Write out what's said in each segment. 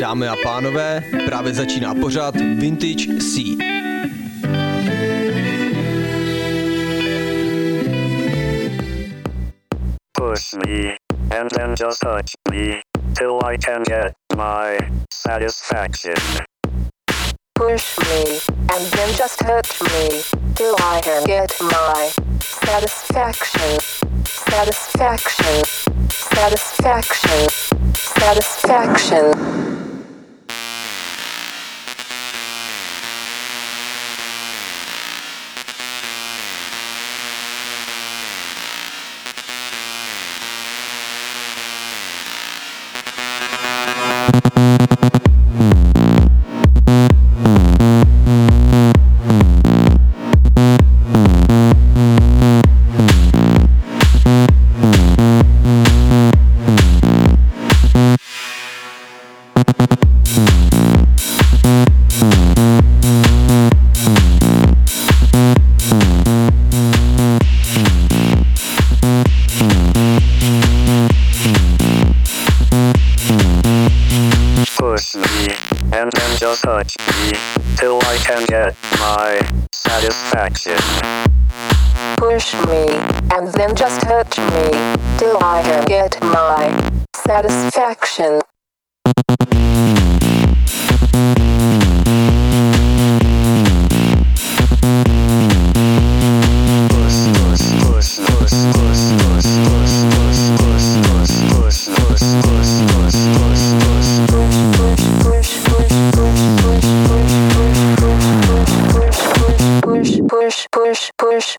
Dámy a pánové, právě začíná pořad Vintage Seat. Push me, and then just touch me, till I can get my satisfaction. Push me, and then just touch me, till I can get my satisfaction. Satisfaction. Satisfaction. Satisfaction.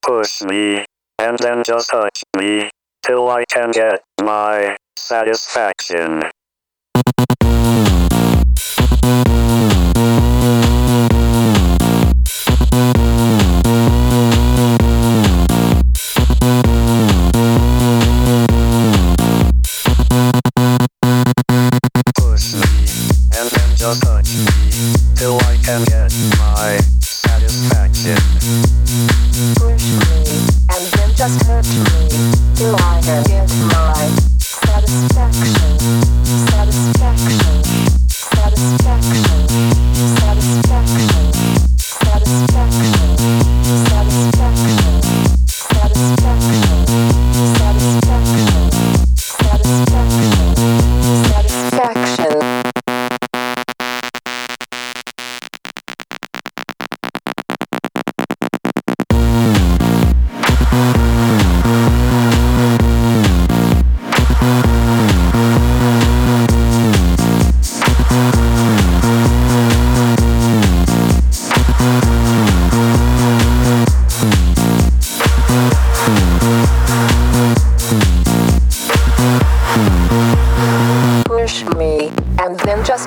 Push me, and then just touch me, till I can get my satisfaction. Just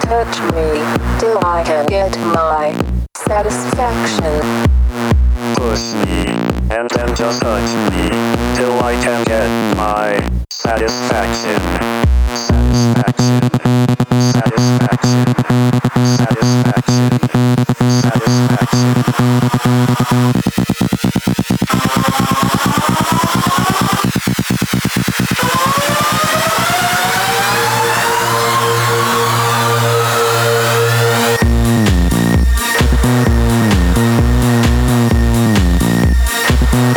touch me, till I can get my satisfaction. Push me, and then just touch me, till I can get my satisfaction. Push me, and then just hurt me, till I can get my satisfaction, satisfaction, satisfaction, satisfaction, satisfaction, satisfaction, satisfaction, satisfaction, satisfaction.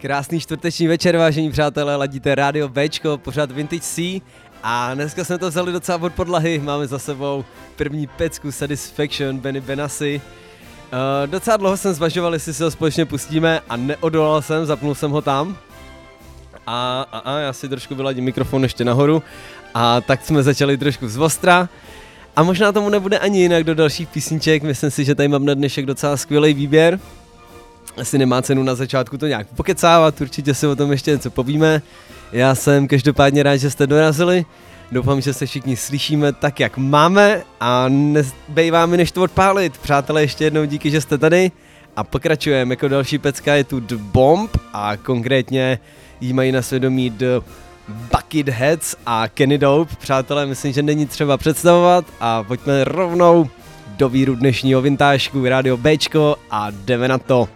Krásný čtvrteční večer, vážení přátelé, ladíte Radio Bčko, pořád Vintage Seat a dneska jsme to vzali docela od podlahy, máme za sebou první pecku Satisfaction Benny Benassi. Docela dlouho jsem zvažoval, jestli si ho společně pustíme a neodolal jsem, zapnul jsem ho tam. A já si trošku vyladím mikrofon ještě nahoru a tak jsme začali trošku zvostra. A možná tomu nebude ani jinak do dalších písniček, myslím si, že tady mám na dnešek docela skvělý výběr. Asi nemá cenu na začátku to nějak pokecávat, určitě si o tom ještě něco povíme. Já jsem každopádně rád, že jste dorazili, doufám, že se všichni slyšíme tak, jak máme a nezbývá mi než to odpálit. Přátelé, ještě jednou díky, že jste tady a pokračujeme. Jako další pecka je tu The Bomb a konkrétně jí mají na svědomí The Bucketheads a Kenny Dope. Přátelé, myslím, že není třeba představovat a pojďme rovnou do víru dnešního vintážku Radio Bčko a jdeme na to.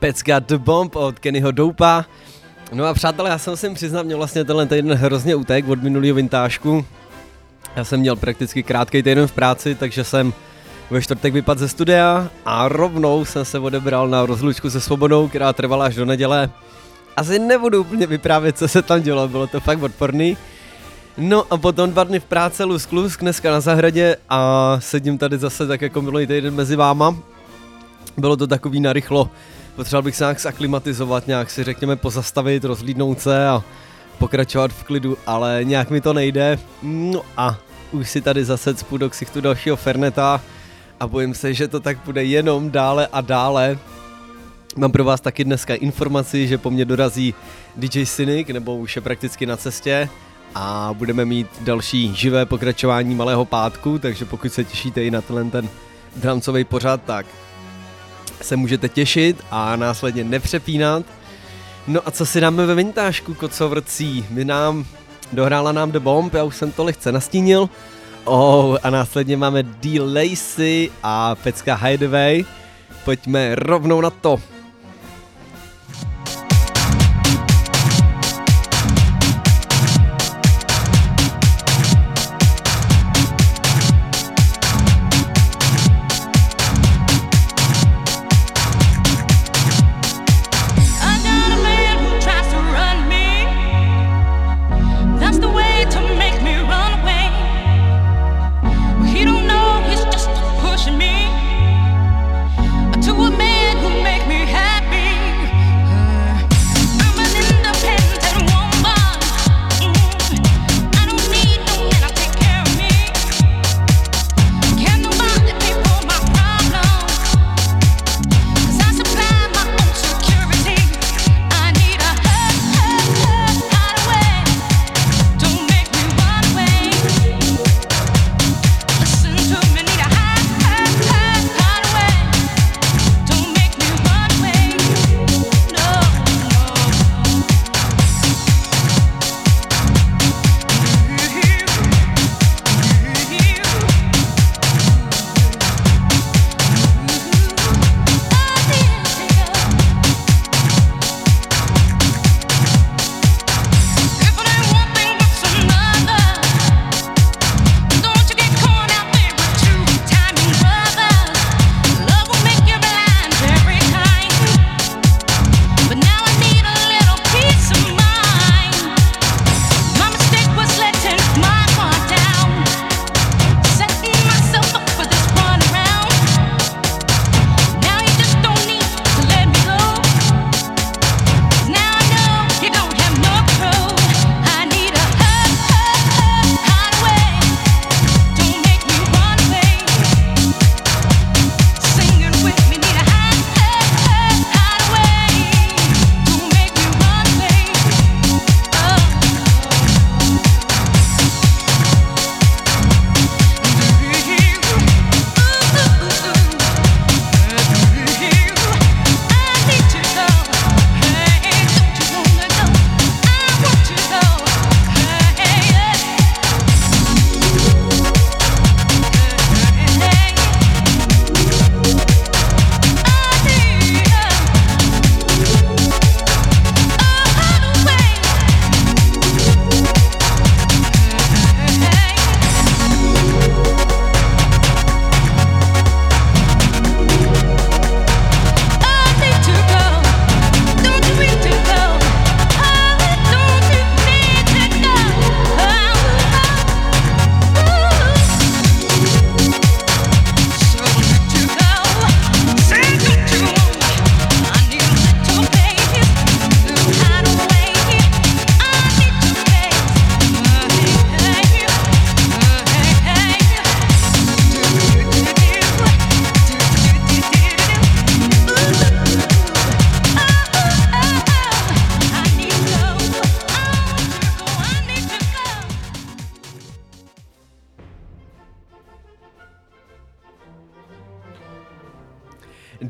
pecka The Bomb od Kennyho Dopa. No a přátelé, já jsem si přiznal, měl vlastně tenhle týden hrozně utek od minulýho vintážku. Já jsem měl prakticky krátký týden v práci, takže jsem ve čtvrtek vypadl ze studia a rovnou jsem se odebral na rozlučku se svobodou, která trvala až do neděle. Asi nebudu úplně vyprávět, co se tam dělo, bylo to fakt odporný. No a potom 2 dny v práci, lusk, dneska na zahradě a sedím tady zase tak jako minulý týden mezi váma. Bylo to takový narychlo, potřeboval bych se nějak zaklimatizovat, nějak si řekněme pozastavit, rozhlídnout se a pokračovat v klidu, ale nějak mi to nejde. No a už si tady zase cpu do ksichtu dalšího ferneta a bojím se, že to tak bude jenom dále a dále. Mám pro vás taky dneska informaci, že po mně dorazí DJ Cynic, nebo už je prakticky na cestě. A budeme mít další živé pokračování Malého pátku, takže pokud se těšíte i na ten drámcový pořad, tak se můžete těšit a následně nepřepínat. No a co si dáme ve vintážku, kocovrcí? Dohrála nám The Bomb, já už jsem to lehce nastínil. A následně máme Dee Lacey a pecka Hideaway. Pojďme rovnou na to.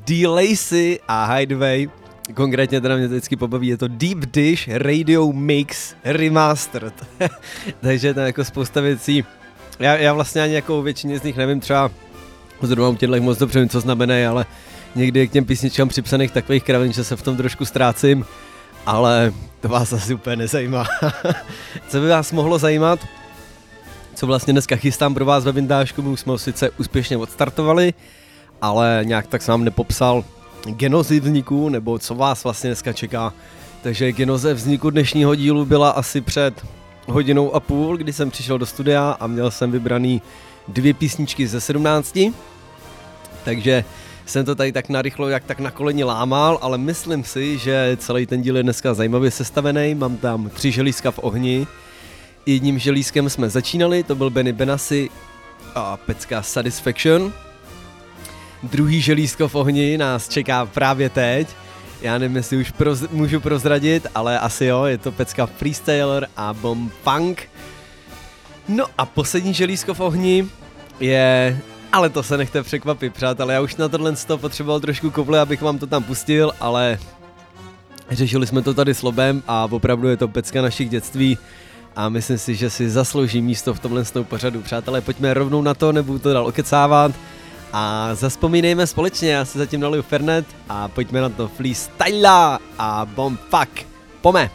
Dee Lacey a Hideaway, konkrétně teda mě to vždycky pobaví, je to Deep Dish Radio Mix Remastered. Takže tam jako spousta věcí, já vlastně ani jako většině z nich nevím, třeba zrovna u těchto moc dobře, co znamenají, ale někdy k těm písničkám připsaných takových kravin, že se v tom trošku ztrácím, ale to vás asi úplně nezajímá. Co by vás mohlo zajímat? Co vlastně dneska chystám pro vás ve Vintážku, my už jsme ho sice úspěšně odstartovali, ale nějak tak jsem vám nepopsal genozi vzniku, nebo co vás vlastně dneska čeká. Takže genoze vzniku dnešního dílu byla asi před hodinou a půl, kdy jsem přišel do studia a měl jsem vybraný 2 písničky ze 17, takže jsem to tady tak narychlo, jak tak na koleni lámal, ale myslím si, že celý ten díl je dneska zajímavě sestavený, mám tam 3 želízka v ohni. Jedním želízkem jsme začínali, to byl Benny Benassi a pecka Satisfaction. Druhý želízko v ohni nás čeká právě teď. Já nevím, jestli už můžu prozradit, ale asi jo, je to pecka Freestyler a Bomfunk. No a poslední želízko v ohni je... Ale to se nechte překvapit, přátelé, já už na tohle potřeboval trošku koule, abych vám to tam pustil, ale řešili jsme to tady s Lobem a opravdu je to pecka našich dětství a myslím si, že si zaslouží místo v tomhle pořadu. Přátelé, pojďme rovnou na to, nebudu to dál okecávat a zazpomínejme společně, já si zatím naliju fernet a pojďme na to Freestyla a Bomfunk, pome!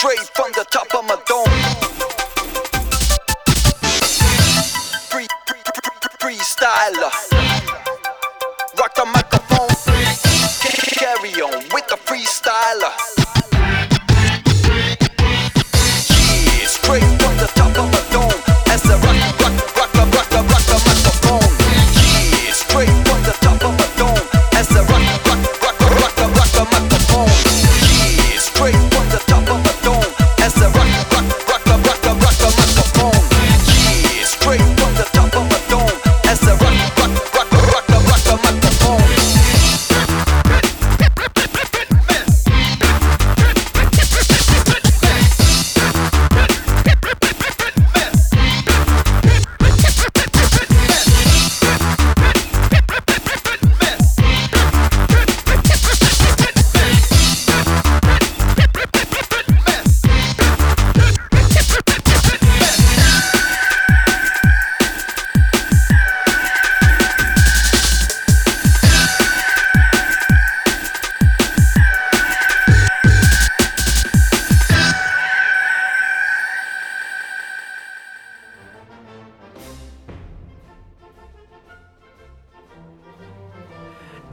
straight from the top of my dome. Freestyler, rock the microphone. Carry on with the freestyler. Yeah, straight from the top of my dome. As I rock the microphone. Yeah, straight from the top of my dome. As I rock the microphone. Yeah, straight from the top of my dome. As I rock the microphone. Yeah, straight from the top of my dome. As I rock the microphone.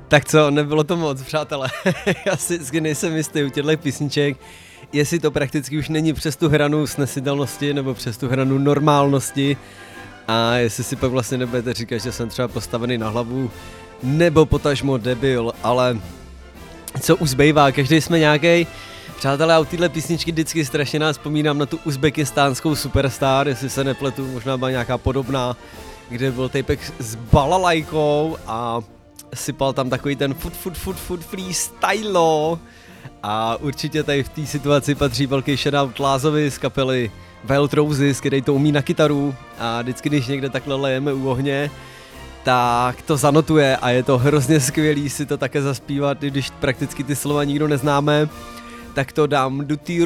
Tak co, nebylo to moc, přátelé, já si vždycky nejsem jistý u těchto písniček, jestli to prakticky už není přes tu hranu snesitelnosti nebo přes tu hranu normálnosti a jestli si pak vlastně nebudete říkat, že jsem třeba postavený na hlavu nebo potažmo debil, ale co uzbejvá, každý jsme nějaký. Přátelé, a u této písničky vždycky strašně nás vzpomínám na tu uzbekistánskou superstar, jestli se nepletu, možná byla nějaká podobná, kde byl týpek s balalajkou a sypal tam takový ten food freestylo a určitě tady v té situaci patří velký shoutout Lázovi z kapely Wild Roses, který to umí na kytaru a vždycky, když někde takhle lejeme u ohně, tak to zanotuje a je to hrozně skvělý si to také zaspívat, i když prakticky ty slova nikdo neznáme, tak to dám dutý,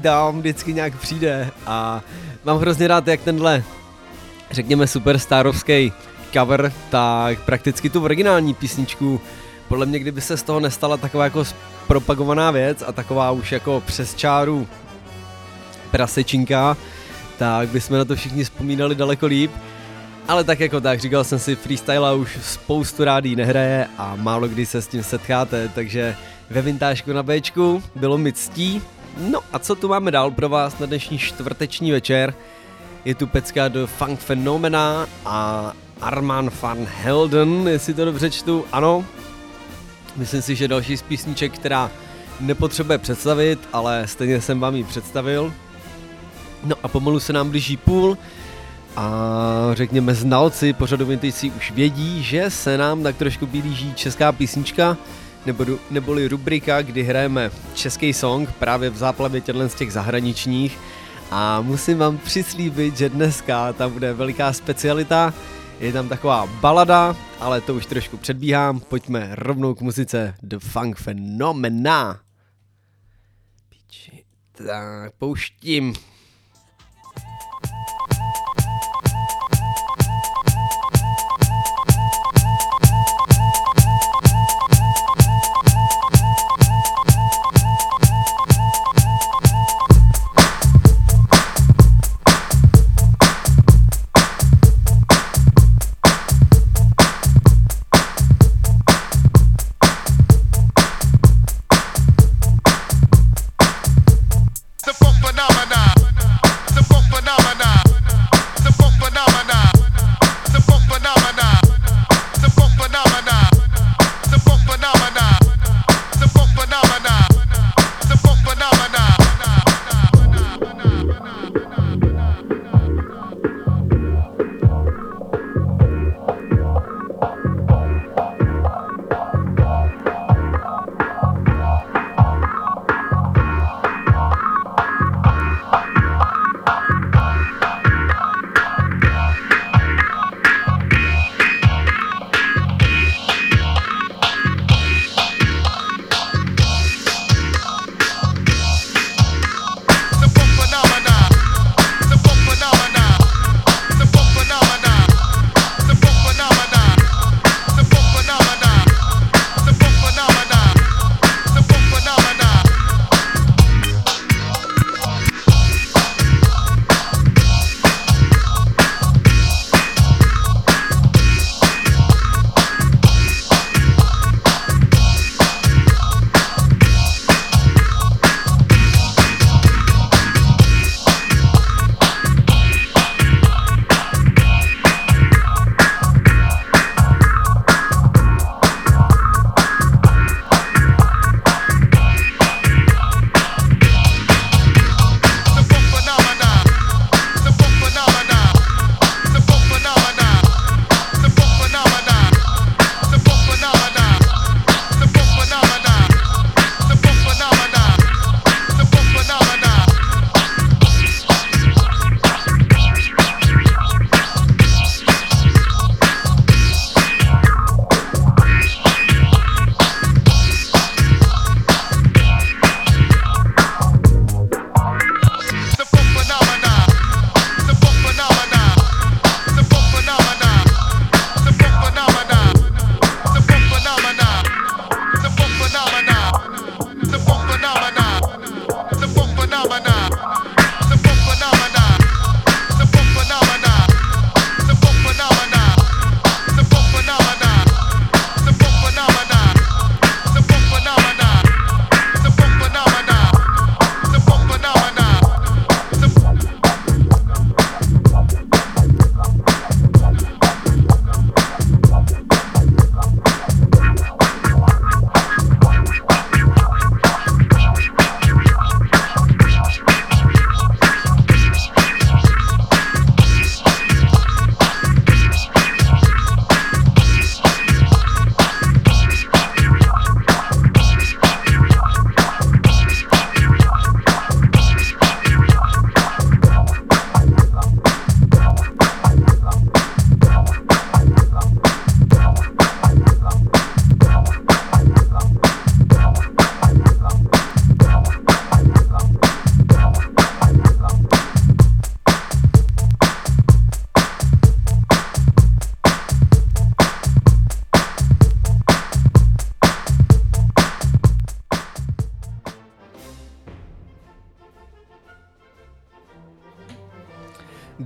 dám, vždycky nějak přijde a mám hrozně rád, jak tenhle, řekněme, superstarovský cover, tak prakticky tu originální písničku, podle mě, kdyby se z toho nestala taková jako propagovaná věc a taková už jako přes čáru prasečinka, tak bychom na to všichni vzpomínali daleko líp, ale tak jako tak, říkal jsem si, freestyle už spoustu rádií nehraje a málo kdy se s tím setkáte, takže ve Vintážku na Bčku bylo mi ctí. No a co tu máme dál pro vás na dnešní čtvrteční večer? Je tu pecka The Funk Phenomena a Arman van Helden, jestli to dobře čtu, ano. Myslím si, že další z písniček, která nepotřebuje představit, ale stejně jsem vám ji představil. No a pomalu se nám blíží půl a řekněme znalci pořadu Vintage Seat už vědí, že se nám tak trošku blíží česká písnička, neboli rubrika, kdy hrajeme český song právě v záplavě těchto z těch zahraničních a musím vám přislíbit, že dneska tam bude veliká specialita. Je tam taková balada, ale to už trošku předbíhám. Pojďme rovnou k muzice The Funk Phenomena. Piči, tak pouštím.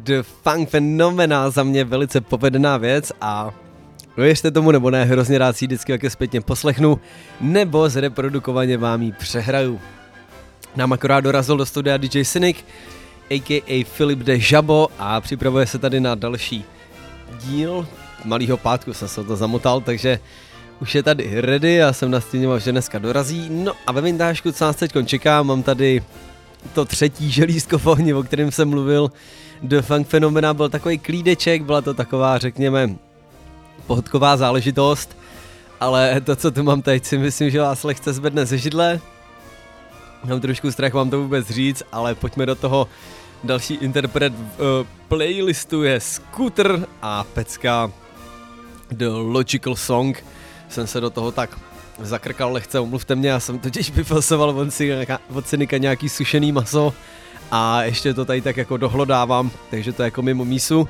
The Funk Phenomena, za mě velice povedená věc a věřte tomu nebo ne, hrozně rád si ji vždycky také zpětně poslechnu nebo zreprodukovaně vám ji přehraju. Nám akorát dorazil do studia DJ Cynic a.k.a. Philip Dežabo a připravuje se tady na další díl Malýho pátku, jsem se to zamotal, takže už je tady ready a jsem nastěňoval, že dneska dorazí. No a ve vintážku, co nás teď čekám, mám tady to třetí želízko v ohni, o kterém jsem mluvil. The Funk Phenomena byl takový klídeček, byla to taková, řekněme, pohodková záležitost, ale to, co tu mám teď, si myslím, že vás lehce zvedne ze židle. Mám trošku strach vám to vůbec říct, ale pojďme do toho. Další interpret playlistu je Scooter a pecka The Logical Song. Jsem se do toho tak zakrkal lehce, omluvte mě, já jsem totiž vypasoval od Cynika nějaký sušený maso a ještě to tady tak jako dohlodávám, takže to je jako mimo mísu.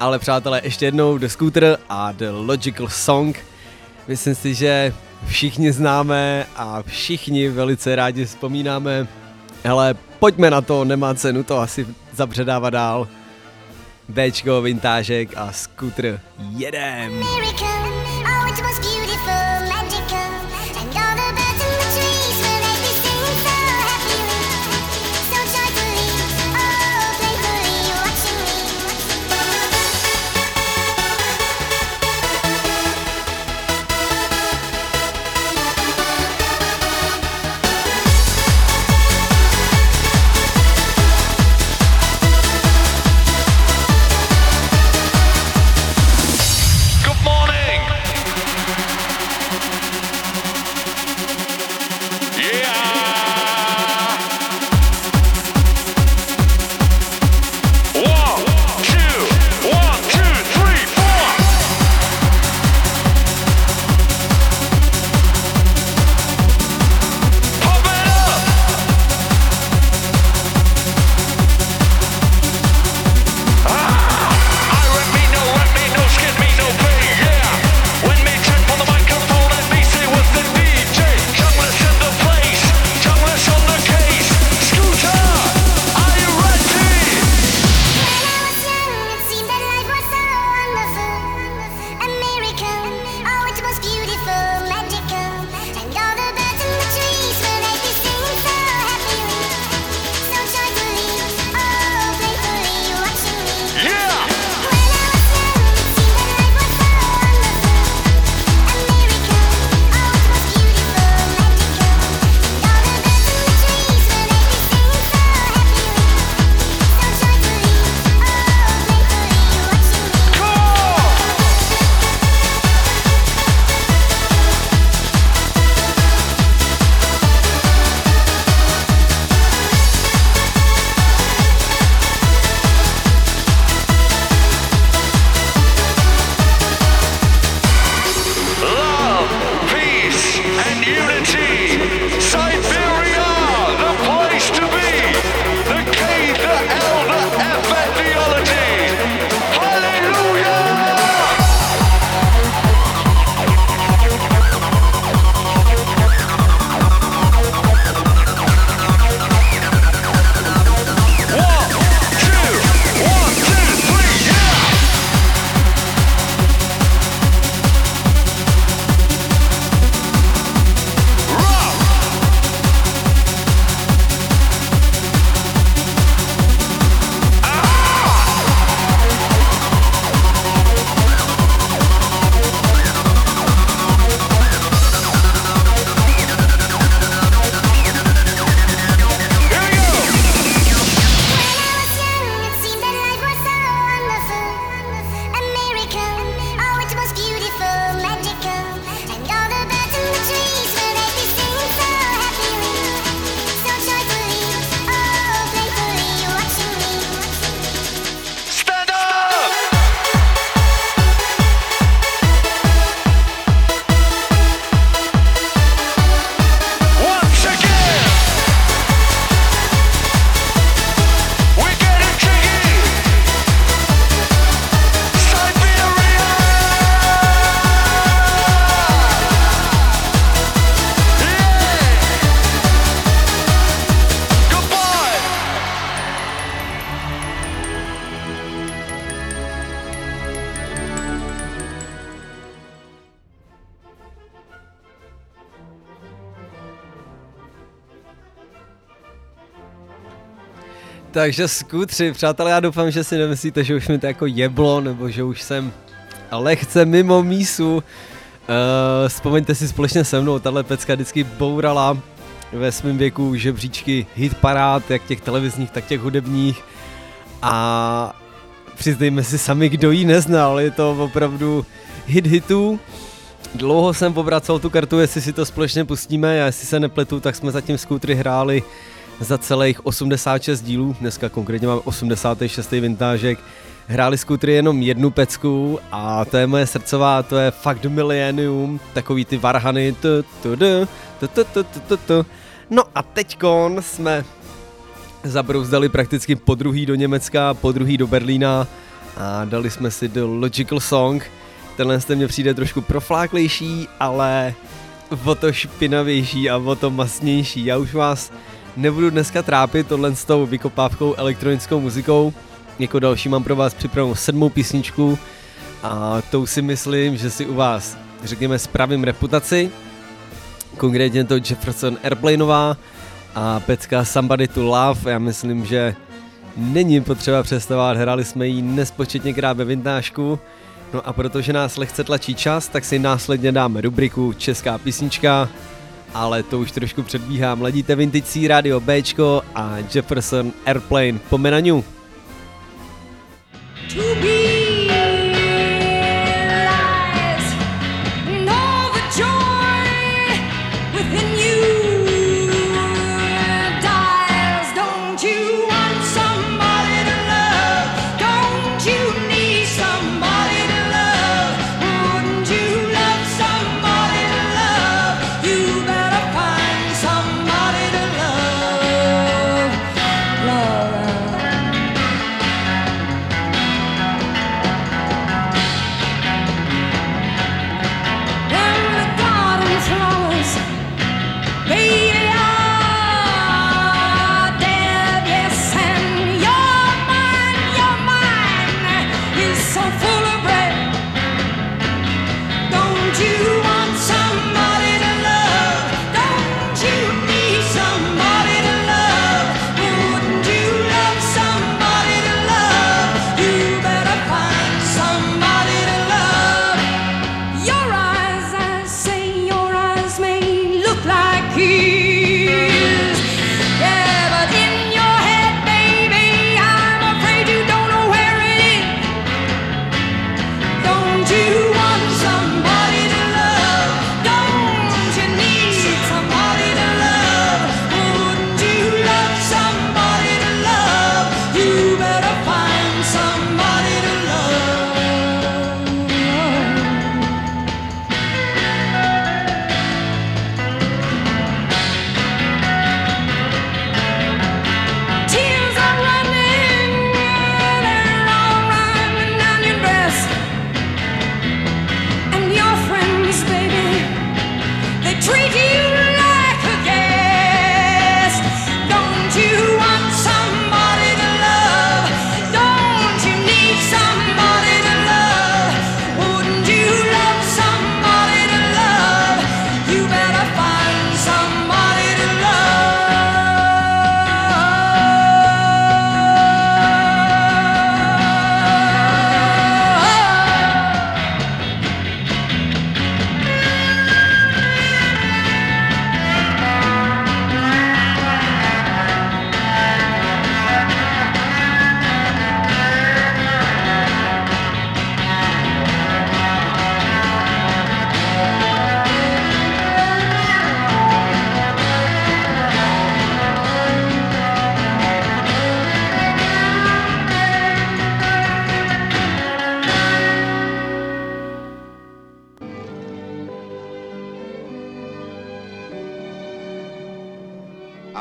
Ale přátelé, ještě jednou The Scooter a The Logical Song. Myslím si, že všichni známe a všichni velice rádi vzpomínáme. Hele, pojďme na to, nemá cenu to asi zabředávat dál. Bčko, vintážek a Scooter, jedem! Takže Scootři, přátelé, já doufám, že si nemyslíte, že už mi to jako jeblo, nebo že už jsem lehce mimo mísu. Vzpomeňte si společně se mnou, tahle pecka vždycky bourala ve svém věku žebříčky hitparád, jak těch televizních, tak těch hudebních. A přiznejme si sami, kdo ji neznal, je to opravdu hit hitů. Dlouho jsem obracal tu kartu, jestli si to společně pustíme, a jestli se nepletu, tak jsme zatím Scootery hráli za celých 86 dílů, dneska konkrétně mám 86. vintážek. Hráli Scootery jenom jednu pecku a to je moje srdcová, to je Fuck the Millennium, takový ty varhany. No a teďkon jsme zabrouzdali prakticky po druhý do Německa, po druhý do Berlína a dali jsme si The Logical Song. Tenhle se mně přijde trošku profláklejší, ale o to špinavější a o to masnější. Já už vás nebudu dneska trápit tohle s tou vykopávkou elektronickou muzikou. Jako další mám pro vás připravenou 7. písničku a tou si myslím, že si u vás, řekněme, spravím reputaci. Konkrétně to Jefferson Airplaneová a pecka Somebody to Love. Já myslím, že není potřeba přestávat, hráli jsme ji nespočetněkrát ve vintážku. No a protože nás lehce tlačí čas, tak si následně dáme rubriku Česká písnička, ale to už trošku předbíhám. Ladíte Vintage Seat, Radio Bčko a Jefferson Airplane po menaniu.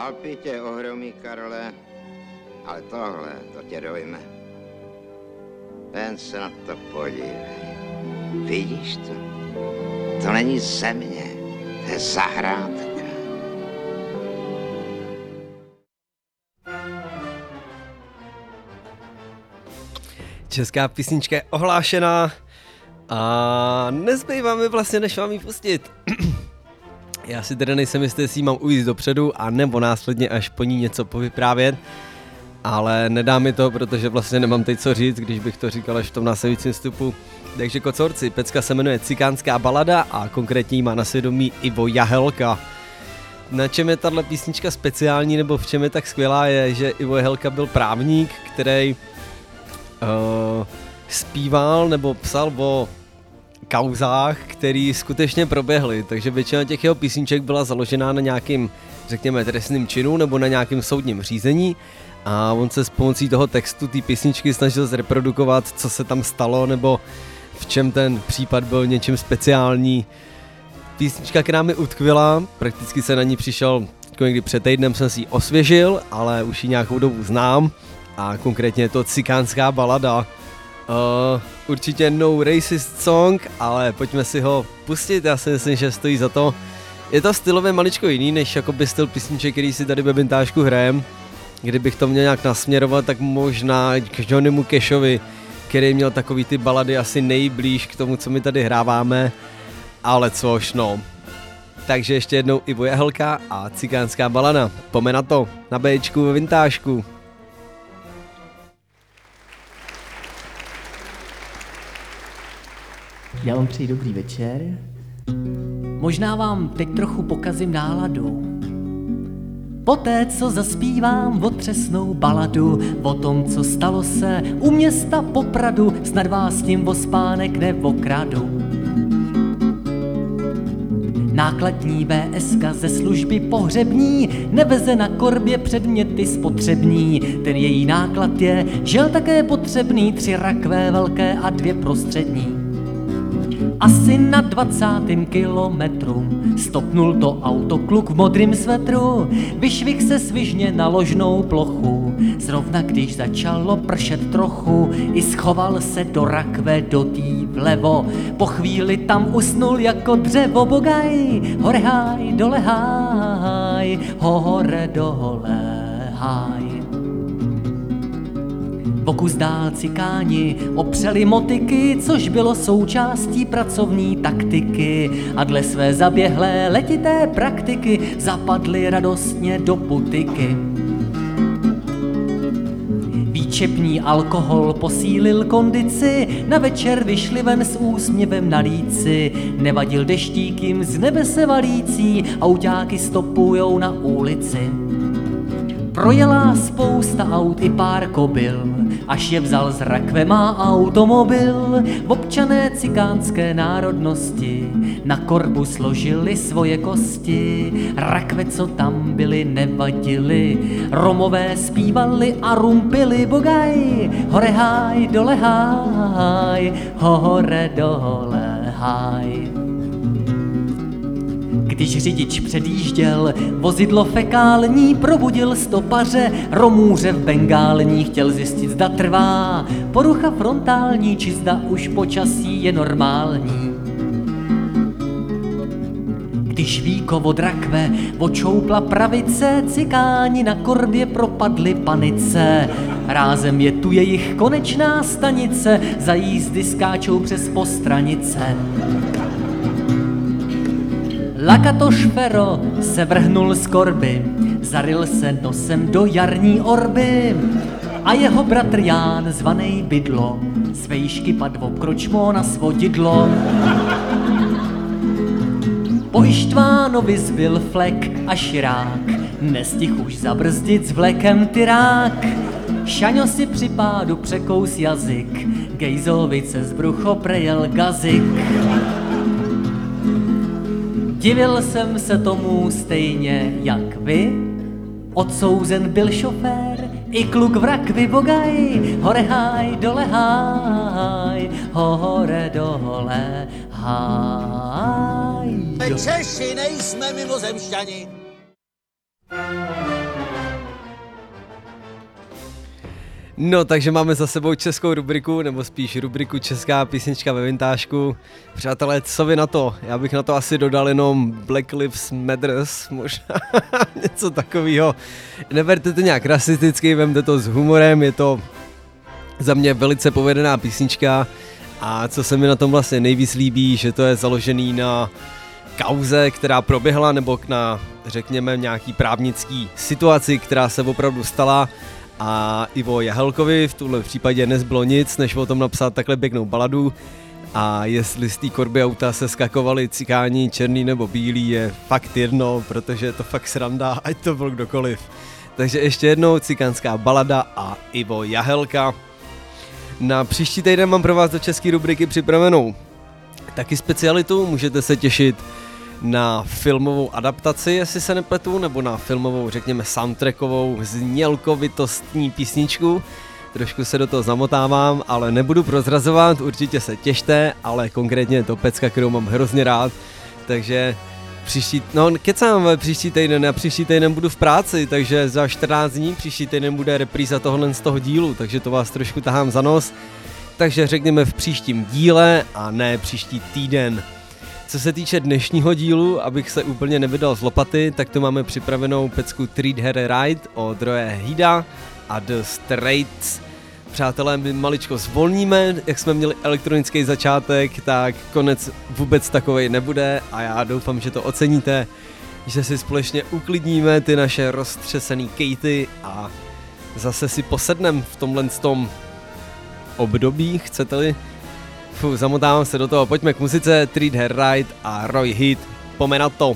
Alpy tě ohromí, Karole, ale tohle, to tě dojme. Jen se na to podívej. Vidíš to? To není země, to je zahrádka. Česká písnička je ohlášená a nezbývá mi vlastně, než vám ji pustit. Já si teda nejsem jistý, jestli mám ujít dopředu a nebo následně až po ní něco povyprávět, ale nedá mi to, protože vlastně nemám teď co říct, když bych to říkal až v tom následujícím vstupu. Takže kocorci, pecka se jmenuje Cikánská balada a konkrétně má na svědomí Ivo Jahelka. Na čem je tato písnička speciální nebo v čem je tak skvělá je, že Ivo Jahelka byl právník, který zpíval nebo psal o kauzách, které skutečně proběhly, takže většina těch jeho písniček byla založená na nějakým, řekněme, trestným činu nebo na nějakém soudním řízení a on se s pomocí toho textu té písničky snažil zreprodukovat, co se tam stalo nebo v čem ten případ byl něčím speciální. Písnička, která mi utkvěla, prakticky se na ní přišel někdy před týdnem, jsem si ji osvěžil, ale už ji nějakou dobu znám a konkrétně je to Cikánská balada. Určitě no racist song, ale pojďme si ho pustit, já si myslím, že stojí za to. Je to stylově maličko jiný, než jakoby styl písniček, který si tady ve vintážku hrajem. Kdybych to měl nějak nasměrovat, tak možná k Johnnymu Cashovi, který měl takový ty balady asi nejblíž k tomu, co my tady hráváme, ale což no. Takže ještě jednou Ivo Jahelka a Cikánská balada, pojďme na to, na Bčku ve vintážku. Já vám přeji dobrý večer. Možná vám teď trochu pokazím náladu. Poté, co zaspívám otřesnou baladu o tom, co stalo se u města Popradu, snad vás tím o spánek neokradu. Nákladní VSka ze služby pohřební neveze na korbě předměty spotřební. Ten její náklad je, žel také potřebný, 3 rakve velké a 2 prostřední. Asi na 20. kilometru stopnul to auto kluk v modrým svetru, vyšvih se svižně na ložnou plochu. Zrovna když začalo pršet trochu, i schoval se do rakve, do tý vlevo. Po chvíli tam usnul jako dřevo. Bogaj, hore háj, dole háj, hore dole háj. Boku zdál cikáni opřeli motiky, což bylo součástí pracovní taktiky. A dle své zaběhlé letité praktiky zapadli radostně do putiky. Výčepní alkohol posílil kondici, na večer vyšli ven s úsměvem na líci. Nevadil deštík jim z nebe se valící, autáky stopujou na ulici. Projelá spousta aut i pár kobyl, až je vzal z rakve má automobil. Občané cikánské národnosti na korbu složili svoje kosti. Rakve, co tam byly, nevadily, Romové zpívali a rumpili. Bogaj, hore háj, dole háj, hore dole háj. Když řidič předjížděl vozidlo fekální, probudil stopaře Romůřev bengální. Chtěl zjistit, zda trvá porucha frontální, či zda už počasí je normální. Když víko od rakve očoupla pravice, cikáni na korbě propadli panice. Rázem je tu jejich konečná stanice, za jízdy skáčou přes postranice. Lakato šfero se vrhnul z korby, zaryl se nosem do jarní orby. A jeho bratr Ján, zvanej Bydlo, z vejšky padlo kročmo na svodidlo. Po Ištvánovi zbyl flek a širák, nestih už zabrzdit s vlekem tyrák. Šaňo si při pádu překous jazyk, Gejzovice z brucho prejel gazik. Divil jsem se tomu stejně jak vy, odsouzen byl šofér i kluk v rakvi. Bogaj, hore háj, dole háj, hore dole háj. Češi nejsme mimozemšťani. No, takže máme za sebou českou rubriku, nebo spíš rubriku Česká písnička ve vintážku. Přátelé, co vy na to? Já bych na to asi dodal jenom Black Lives Matters, možná něco takového. Neberte to nějak rasisticky, vemte to s humorem, je to za mě velice povedená písnička. A co se mi na tom vlastně nejvíc líbí, že to je založený na kauze, která proběhla, nebo na, řekněme, nějaký právnický situaci, která se opravdu stala. a Ivo Jahelkovi v tomhle případě nezbylo nic, než o tom napsat takhle pěknou baladu. A jestli z té korby auta se skakovali cikání černý nebo bílý, je fakt jedno, protože je to fakt sranda, ať to byl kdokoliv. Takže ještě jednou cikánská balada a Ivo Jahelka. Na příští týden mám pro vás do české rubriky připravenou taky specialitu, můžete se těšit na filmovou adaptaci, jestli se nepletu, nebo na filmovou, řekněme, soundtrackovou znělkovitostní písničku. Trošku se do toho zamotávám, ale nebudu prozrazovat, určitě se těšte, ale konkrétně je to pecka, kterou mám hrozně rád, takže příští týden budu v práci, takže za 14 dní příští týden bude repríza tohohle z toho dílu, takže to vás trošku tahám za nos, takže řekněme v příštím díle a ne příští týden. Co se týče dnešního dílu, abych se úplně nevydal z lopaty, tak tu máme připravenou pecku Treat Her Right od Roye Heada a The Straight. Přátelé, my maličko zvolníme, jak jsme měli elektronický začátek, tak konec vůbec takovej nebude a já doufám, že to oceníte, že si společně uklidníme ty naše roztřesený kejty a zase si posednem v tomhle tom období, chcete-li? Zamotávám se do toho, pojďme k muzice, Treat Her Right a Roy Head, Pomenat to.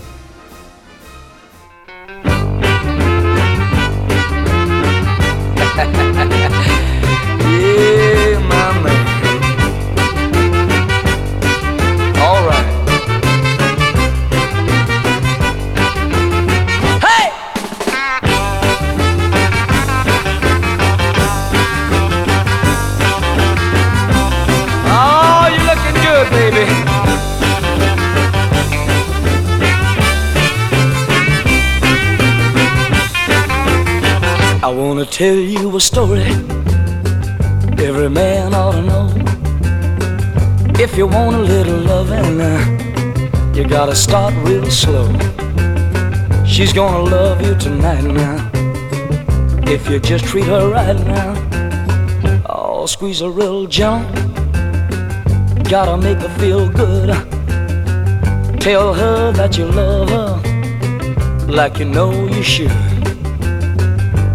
I wanna tell you a story every man ought to know. If you want a little loving, you gotta start real slow. She's gonna love you tonight now, if you just treat her right now. Oh, squeeze her real gentle, gotta make her feel good. Tell her that you love her like you know you should.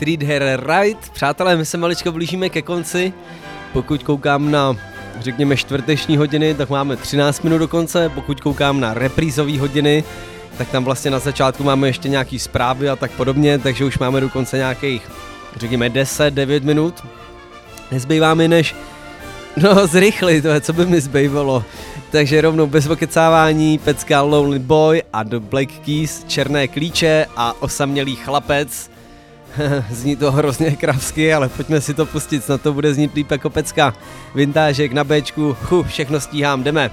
Treat Her Right. Přátelé, my se maličko blížíme ke konci. Pokud koukám na, řekněme, čtvrteční hodiny, tak máme 13 minut do konce. Pokud koukám na reprízové hodiny, tak tam vlastně na začátku máme ještě nějaký zprávy a tak podobně, takže už máme dokonce nějakých, řekněme, 10-9 minut. Nezbývá mi než, zrychlit, co by mi zbývalo. Takže rovnou bez okecávání, pecka Lonely Boy a The Black Keys, Černé klíče a Osamělý chlapec. Zní to hrozně kravsky, ale pojďme si to pustit, snad to bude znít líp jako pecka. Vintážek na Bčku, všechno stíhám, jdeme.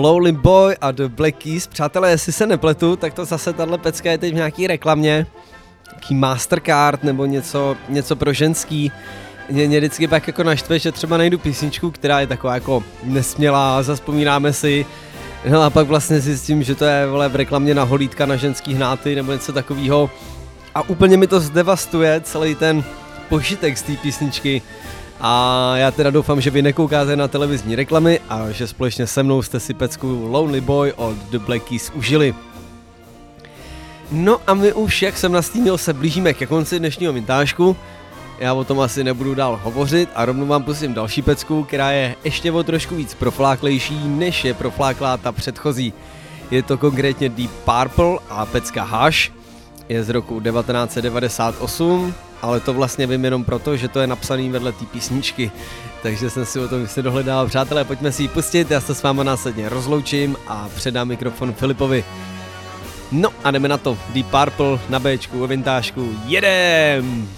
Lonely Boy a The Black Keys. Přátelé, jestli se nepletu, tak to zase tato pecka je teď v nějaký reklamě. Taký Mastercard nebo něco pro ženský. Mě vždycky pak jako naštve, že třeba najdu písničku, která je taková jako nesmělá, zazpomínáme si. No a pak vlastně zjistím, že to je vole v reklamě na holídka, na ženský hnáty nebo něco takového. A úplně mi to zdevastuje celý ten požitek z té písničky. A já teda doufám, že vy nekoukáte na televizní reklamy a že společně se mnou jste si pecku Lonely Boy od The Black Keys užili. No a my už, jak jsem nastínil, se blížíme ke konci dnešního vintážku. Já o tom asi nebudu dál hovořit a rovnou vám pustím další pecku, která je ještě o trošku víc profláklejší, než je profláklá ta předchozí. Je to konkrétně Deep Purple a pecka Hush. Je z roku 1998, ale to vlastně vím jenom proto, že to je napsaný vedle té písničky. Takže jsem si o tom se dohledal. Přátelé, pojďme si ji pustit, já se s váma následně rozloučím a předám mikrofon Filipovi. No a jdeme na to. Deep Purple na Bčku, vintážku. Jedem!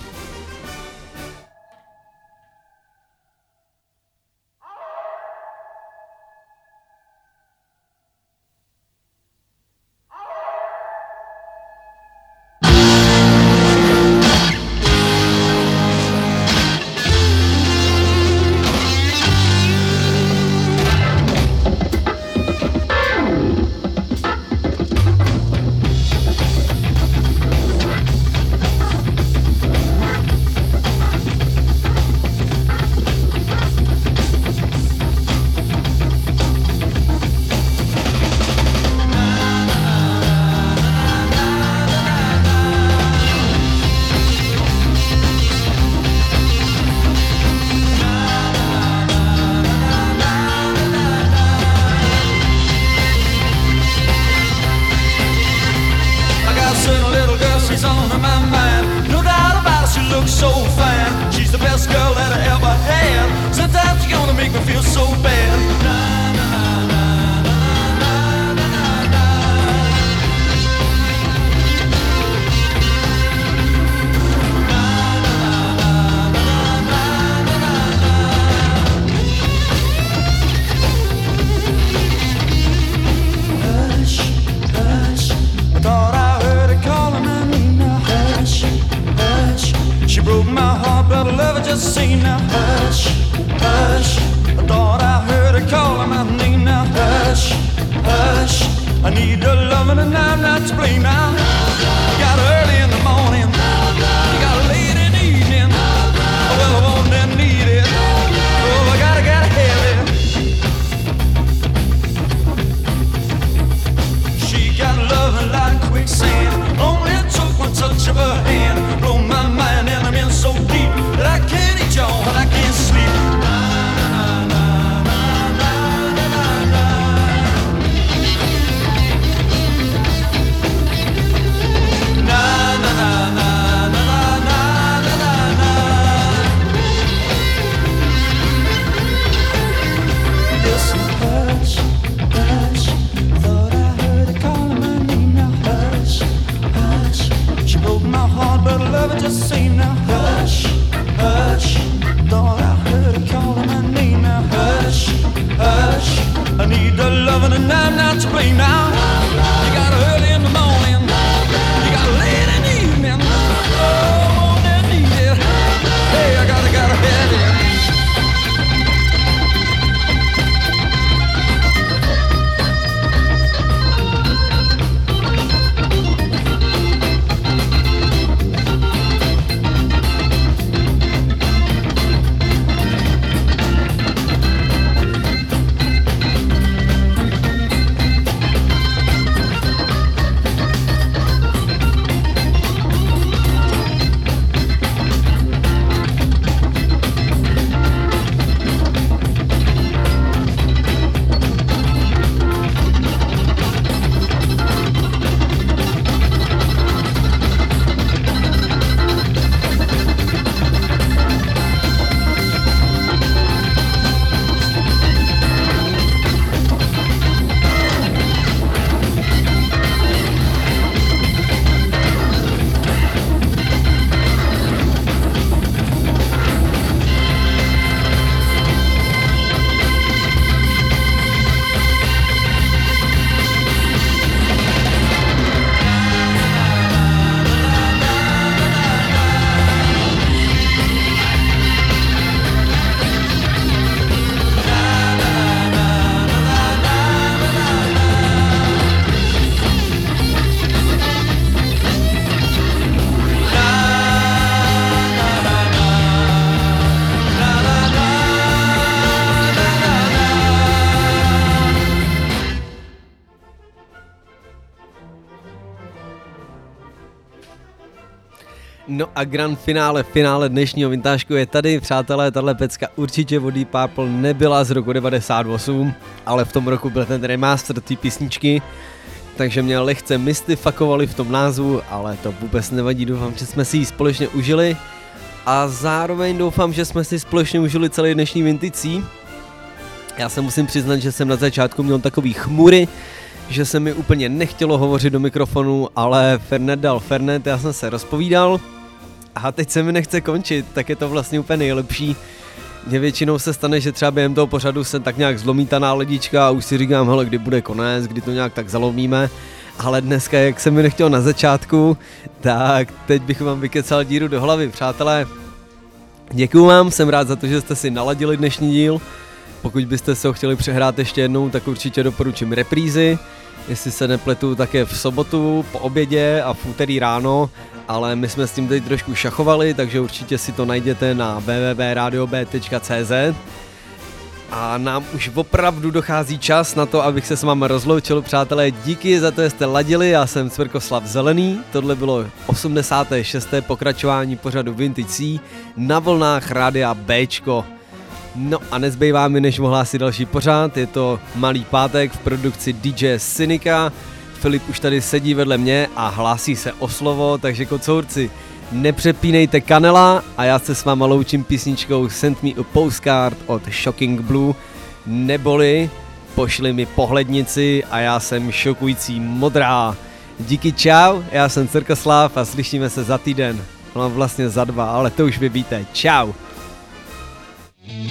No a grand finále dnešního vintážku je tady, přátelé, tahle pecka určitě od Deep Purple nebyla z roku 98, ale v tom roku byl ten remaster té písničky, takže mě lehce mystifakovali v tom názvu, ale to vůbec nevadí, doufám, že jsme si ji společně užili a zároveň doufám, že jsme si společně užili celý dnešní vinticí. Já se musím přiznat, že jsem na začátku měl takový chmury, že se mi úplně nechtělo hovořit do mikrofonu, ale Fernet dal Fernet, já jsem se rozpovídal a teď se mi nechce končit, tak je to vlastně úplně nejlepší. Mně většinou se stane, že třeba během toho pořadu se tak nějak zlomí ta náladička a už si říkám, hele, kdy bude konec, kdy to nějak tak zalomíme, ale dneska, jak se mi nechtělo na začátku, tak teď bych vám vykecal díru do hlavy, přátelé. Děkuju vám, jsem rád za to, že jste si naladili dnešní díl. Pokud byste se ho chtěli přehrát ještě jednou, tak určitě doporučím reprízy. Jestli se nepletu, tak je v sobotu po obědě a v úterý ráno, ale my jsme s tím teď trošku šachovali, takže určitě si to najděte na www.radiob.cz. A nám už opravdu dochází čas na to, abych se s vámi rozloučil, přátelé. Díky za to, že jste ladili, já jsem Cvrčkoslav Zelený. Tohle bylo 86. pokračování pořadu Vintage Seat na vlnách Rádia Bčko. No a nezbývá mi, než ohlásit další pořád, je to Malý pátek v produkci DJ Cynica. Filip už tady sedí vedle mě a hlásí se o slovo, takže kocourci, nepřepínejte kanela a já se s váma loučím písničkou Send Me a Postcard od Shocking Blue, neboli Pošli mi pohlednici a já jsem šokující modrá. Díky, čau, já jsem Cvrčkoslav a slyšíme se za týden, no vlastně za 2, ale to už vy víte, čau.